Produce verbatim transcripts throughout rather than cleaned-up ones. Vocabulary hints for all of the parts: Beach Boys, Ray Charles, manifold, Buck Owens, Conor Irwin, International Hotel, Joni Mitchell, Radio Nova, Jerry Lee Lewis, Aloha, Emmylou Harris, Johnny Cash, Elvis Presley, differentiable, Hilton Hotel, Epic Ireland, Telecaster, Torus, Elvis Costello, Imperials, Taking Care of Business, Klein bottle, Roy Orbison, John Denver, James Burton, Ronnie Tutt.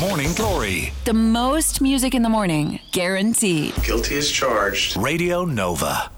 Morning Glory. The most music in the morning, guaranteed. Guilty as charged. Radio Nova.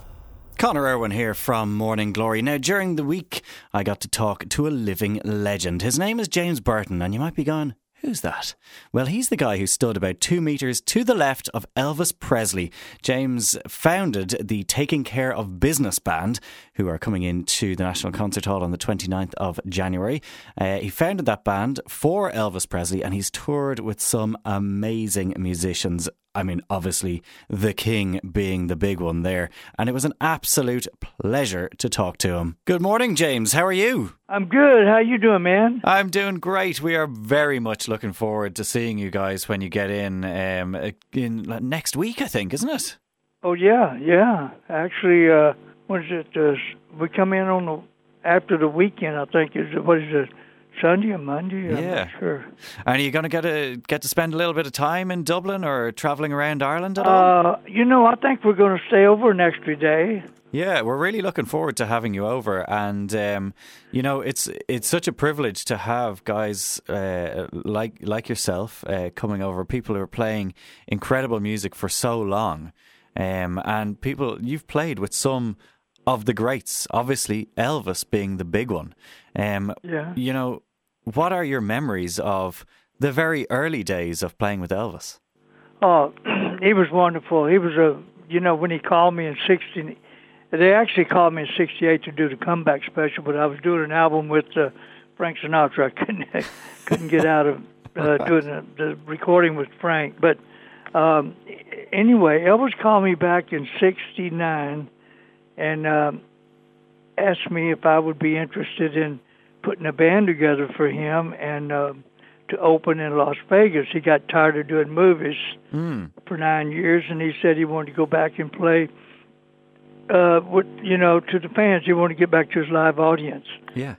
Conor Irwin here from Morning Glory. Now, during the week, I got to talk to a living legend. His name is James Burton, and you might be going, who's that? Well, he's the guy who stood about two metres to the left of Elvis Presley. James founded the Taking Care of Business band, who are coming into the National Concert Hall on the twenty-ninth of January. Uh, he founded that band for Elvis Presley, and he's toured with some amazing musicians. I mean, obviously, the king being the big one there. And it was an absolute pleasure to talk to him. Good morning, James. How are you? I'm good. How you doing, man? I'm doing great. We are very much looking forward to seeing you guys when you get in, um, in next week, I think, isn't it? Oh, yeah, yeah. Actually, uh, what is it? Uh, we come in on the, after the weekend, I think. Is it, what is it? Sunday or Monday, I'm yeah. not sure. And are you going to get a, get to spend a little bit of time in Dublin or travelling around Ireland at all? Uh, you know, I think we're going to stay over an extra day. Yeah, we're really looking forward to having you over. And, um, you know, it's it's such a privilege to have guys uh, like, like yourself uh, coming over, people who are playing incredible music for so long. Um, and people, you've played with some of the greats, obviously Elvis being the big one. Um, yeah. You know, what are your memories of the very early days of playing with Elvis? Oh, he was wonderful. He was a, you know, when he called me in sixty, they actually called me in sixty-eight to do the comeback special, but I was doing an album with uh, Frank Sinatra. I couldn't, couldn't get out of uh, doing the, the recording with Frank. But um, anyway, Elvis called me back in sixty-nine and um, asked me if I would be interested in putting a band together for him and uh, to open in Las Vegas. He got tired of doing movies mm. for nine years, and he said he wanted to go back and play, uh, with, you know, to the fans. He wanted to get back to his live audience. Yeah.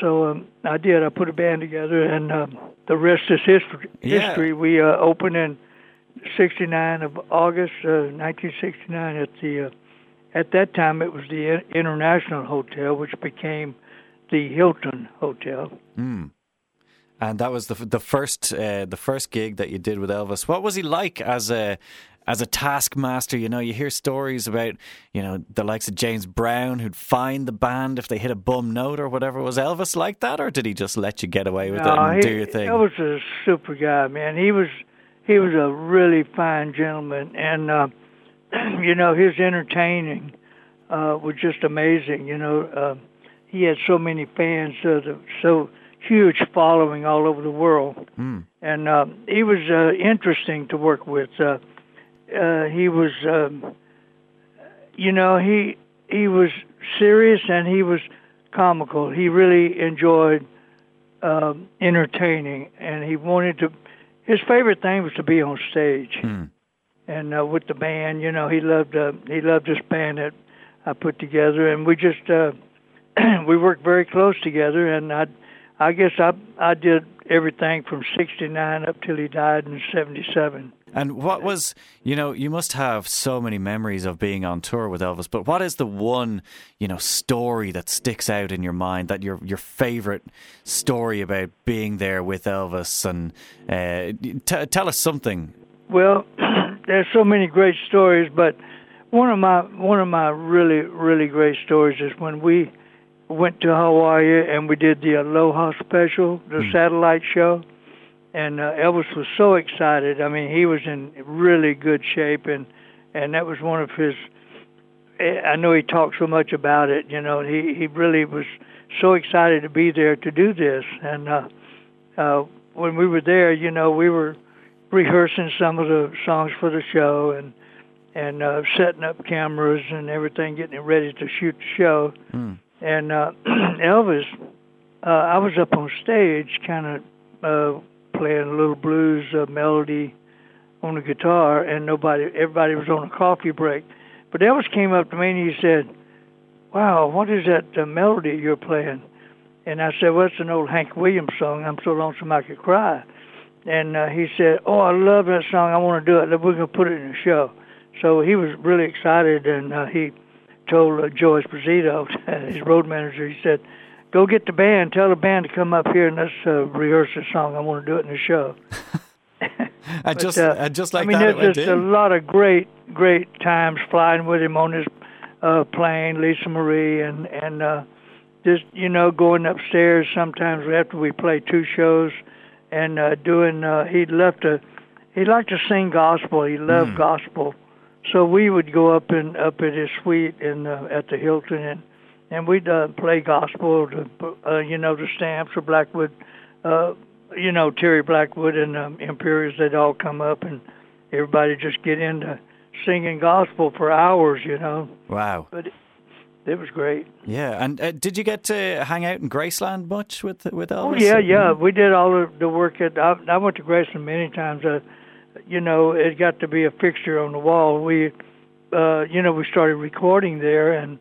So um, I did. I put a band together, and um, the rest is history. Yeah. History. We uh, opened in sixty-nine of August, uh, nineteen sixty-nine, at the... Uh, At that time, it was the International Hotel, which became the Hilton Hotel. Mm. And that was the the first uh, the first gig that you did with Elvis. What was he like as a as a taskmaster? You know, you hear stories about, you know, the likes of James Brown, who'd fine the band if they hit a bum note or whatever. Was Elvis like that, or did he just let you get away with no, it and he, do your thing? Elvis was a super guy, man. He was he was a really fine gentleman, and. Uh, You know, his entertaining uh, was just amazing. You know, uh, he had so many fans, uh, the, so huge following all over the world. Mm. And uh, he was uh, interesting to work with. Uh, uh, he was, um, you know, he he was serious and he was comical. He really enjoyed uh, entertaining, and he wanted to. His favorite thing was to be on stage. Mm. And uh, with the band, you know, he loved uh, he loved this band that I put together, and we just uh, we worked very close together. And I, I guess I I did everything from sixty-nine up till he died in seventy-seven. And what was, you know, you must have so many memories of being on tour with Elvis. But what is the one, you know, story that sticks out in your mind, that your your favorite story about being there with Elvis? And uh, t- tell us something. Well. There's so many great stories, but one of my one of my really really great stories is when we went to Hawaii and we did the Aloha special, the mm. satellite show, and uh, Elvis was so excited. I mean, he was in really good shape, and and that was one of his. I know he talked so much about it, you know. He he really was so excited to be there to do this, and uh, uh, when we were there, you know, we were. rehearsing some of the songs for the show and and uh, setting up cameras and everything, getting it ready to shoot the show. Mm. And uh, Elvis, uh, I was up on stage kind of uh, playing a little blues uh, melody on the guitar, and nobody, everybody was on a coffee break. But Elvis came up to me and he said, "Wow, what is that uh, melody you're playing?" And I said, "Well, it's an old Hank Williams song, I'm So Lonesome I Could Cry." And uh, he said, "Oh, I love that song. I want to do it. We're going to put it in the show." So he was really excited, and uh, he told uh, Joyce Pizzito, his road manager, he said, go get the band, tell the band to come up here and let's uh, rehearse the song. I want to do it in the show. I just, but, uh, I just like I mean, that. I mean, there's just a lot of great, great times flying with him on his uh, plane, Lisa Marie, and and uh, just you know going upstairs sometimes after we play two shows, and uh, doing. Uh, he loved to, he liked to sing gospel. He loved mm. gospel, so we would go up and up at his suite in uh, at the Hilton, and and we'd uh, play gospel to uh, you know the Stamps or Blackwood. Uh, You know, Terry Blackwood and um, Imperials, they'd all come up and everybody just get into singing gospel for hours, you know. Wow. But it, it was great. Yeah. And uh, did you get to hang out in Graceland much with with Elvis? Oh, yeah, yeah. We did all of the work. At I, I went to Graceland many times. Uh, you know, it got to be a fixture on the wall. We, uh, you know, we started recording there, and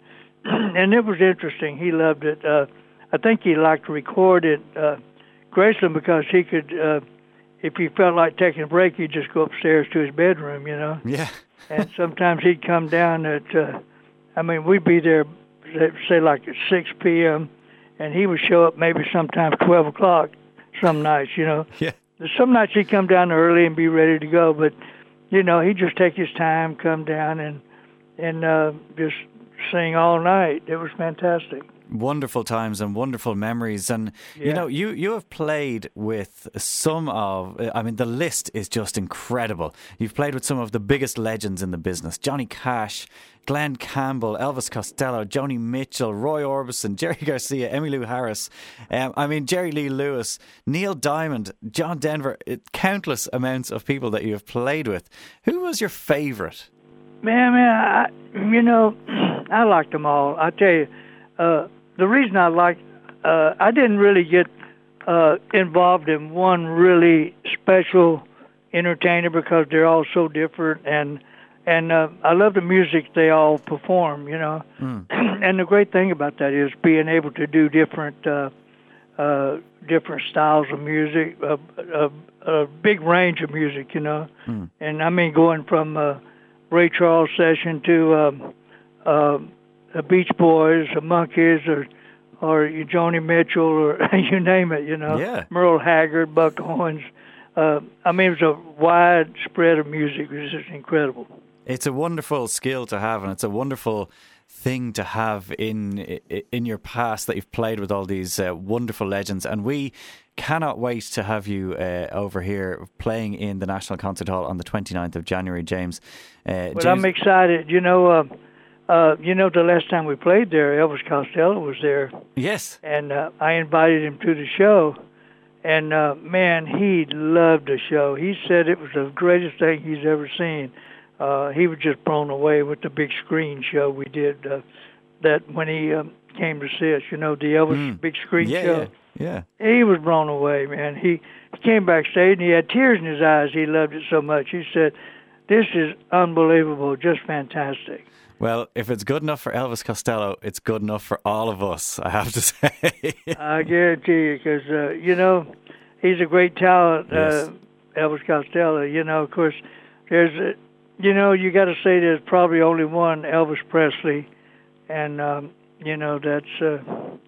and it was interesting. He loved it. Uh, I think he liked to record it. Uh, Graceland, because he could, uh, if he felt like taking a break, he'd just go upstairs to his bedroom, you know. Yeah. And sometimes he'd come down at, uh, I mean, we'd be there, say like at six p.m., and he would show up maybe sometimes twelve o'clock some nights, you know. Yeah. Some nights he'd come down early and be ready to go, but, you know, he'd just take his time, come down, and, and uh, just sing all night. It was fantastic. Wonderful times and wonderful memories. And, yeah. you know, you, you have played with some of, I mean, the list is just incredible. You've played with some of the biggest legends in the business. Johnny Cash, Glenn Campbell, Elvis Costello, Joni Mitchell, Roy Orbison, Jerry Garcia, Emmylou Harris. Um, I mean, Jerry Lee Lewis, Neil Diamond, John Denver, it, countless amounts of people that you have played with. Who was your favourite? Man, man, I, you know, I liked them all. I tell you, uh, the reason I like, uh, I didn't really get uh, involved in one really special entertainer because they're all so different, and and uh, I love the music they all perform, you know. Mm. And the great thing about that is being able to do different uh, uh, different styles of music, a uh, uh, uh, big range of music, you know. Mm. And I mean, going from uh, Ray Charles session to um, uh, the Beach Boys, the Monkees, or or Joni Mitchell, or you name it, you know. Yeah. Merle Haggard, Buck Owens. Uh, I mean, it was a wide spread of music. It was just incredible. It's a wonderful skill to have, and it's a wonderful thing to have in in your past that you've played with all these uh, wonderful legends. And we cannot wait to have you uh, over here playing in the National Concert Hall on the twenty-ninth of January, James. Uh, well, James- I'm excited. You know... Uh, Uh, you know, the last time we played there, Elvis Costello was there. Yes. And uh, I invited him to the show. And, uh, man, he loved the show. He said it was the greatest thing he's ever seen. Uh, he was just blown away with the big screen show we did uh, that when he um, came to see us, you know, the Elvis mm. big screen yeah, show. Yeah, yeah. He was blown away, man. He, he came backstage and he had tears in his eyes. He loved it so much. He said, "This is unbelievable, just fantastic." Well, if it's good enough for Elvis Costello, it's good enough for all of us, I have to say. I guarantee you, because, uh, you know, he's a great talent, yes. uh, Elvis Costello. You know, of course, there's, a, you know, you got to say there's probably only one Elvis Presley, and, um, you know, that's uh,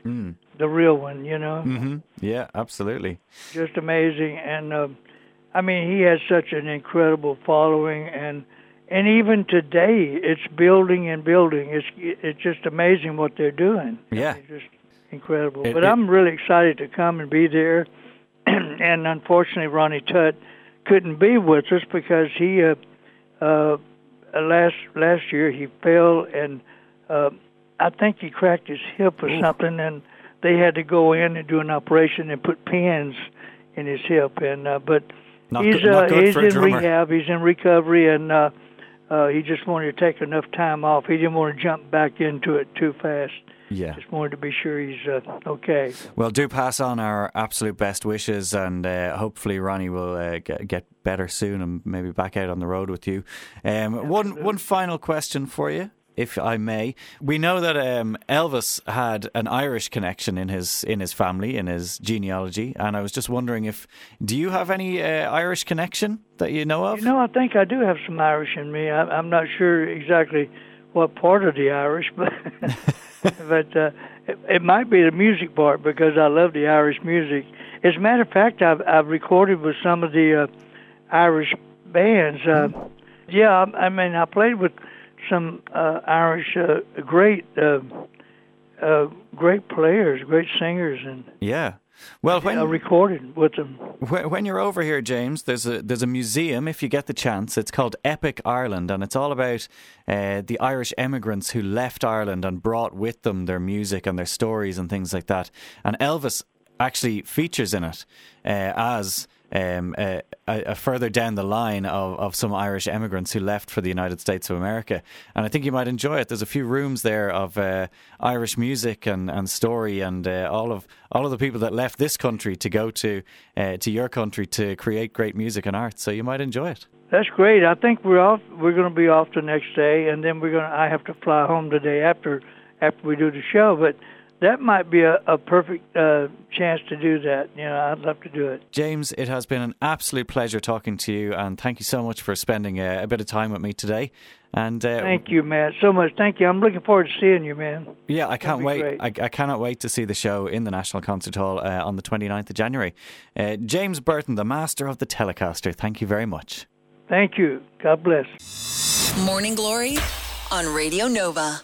mm. the real one, you know? Mm-hmm. Yeah, absolutely. Just amazing. And, uh, I mean, he has such an incredible following, and, And even today, it's building and building. It's it's just amazing what they're doing. Yeah. It's just incredible. It, but it, I'm really excited to come and be there. And unfortunately, Ronnie Tutt couldn't be with us because he, uh, uh, last last year, he fell and uh, I think he cracked his hip or ooh. Something. And they had to go in and do an operation and put pins in his hip. And uh, But not he's, good, not good uh, he's in rehab. He's in recovery. And... Uh, Uh, he just wanted to take enough time off. He didn't want to jump back into it too fast. Yeah. Just wanted to be sure he's uh, okay. Well, do pass on our absolute best wishes, and uh, hopefully Ronnie will uh, get, get better soon and maybe back out on the road with you. Um, one one final question for you, if I may. We know that um, Elvis had an Irish connection in his in his family, in his genealogy, and I was just wondering if do you have any uh, Irish connection that you know of? You know, I think I do have some Irish in me. I, I'm not sure exactly what part of the Irish, but but uh, It, it might be the music part, because I love the Irish music. As a matter of fact, I've I've recorded with some of the uh, Irish bands. Uh, yeah, I, I mean, I played with some uh, Irish uh, great uh, uh, great players, great singers, and yeah. Well, when I recorded with them. When you're over here, James, there's a there's a museum, if you get the chance. It's called Epic Ireland, and it's all about uh, the Irish emigrants who left Ireland and brought with them their music and their stories and things like that. And Elvis actually features in it uh, as um, a, a further down the line of, of some Irish emigrants who left for the United States of America. And I think you might enjoy it. There's a few rooms there of uh, Irish music and, and story, and uh, all of all of the people that left this country to go to uh, to your country to create great music and art. So you might enjoy it. That's great. I think we're off. We're going to be off the next day, and then we're going. I have to fly home the day after after we do the show, but. That might be a, a perfect uh, chance to do that. You know, I'd love to do it. James, it has been an absolute pleasure talking to you, and thank you so much for spending a, a bit of time with me today. And uh, thank you, Matt, so much. Thank you. I'm looking forward to seeing you, man. Yeah, I can't wait. I, I cannot wait to see the show in the National Concert Hall uh, on the twenty-ninth of January. Uh, James Burton, the master of the Telecaster, thank you very much. Thank you. God bless. Morning Glory on Radio Nova.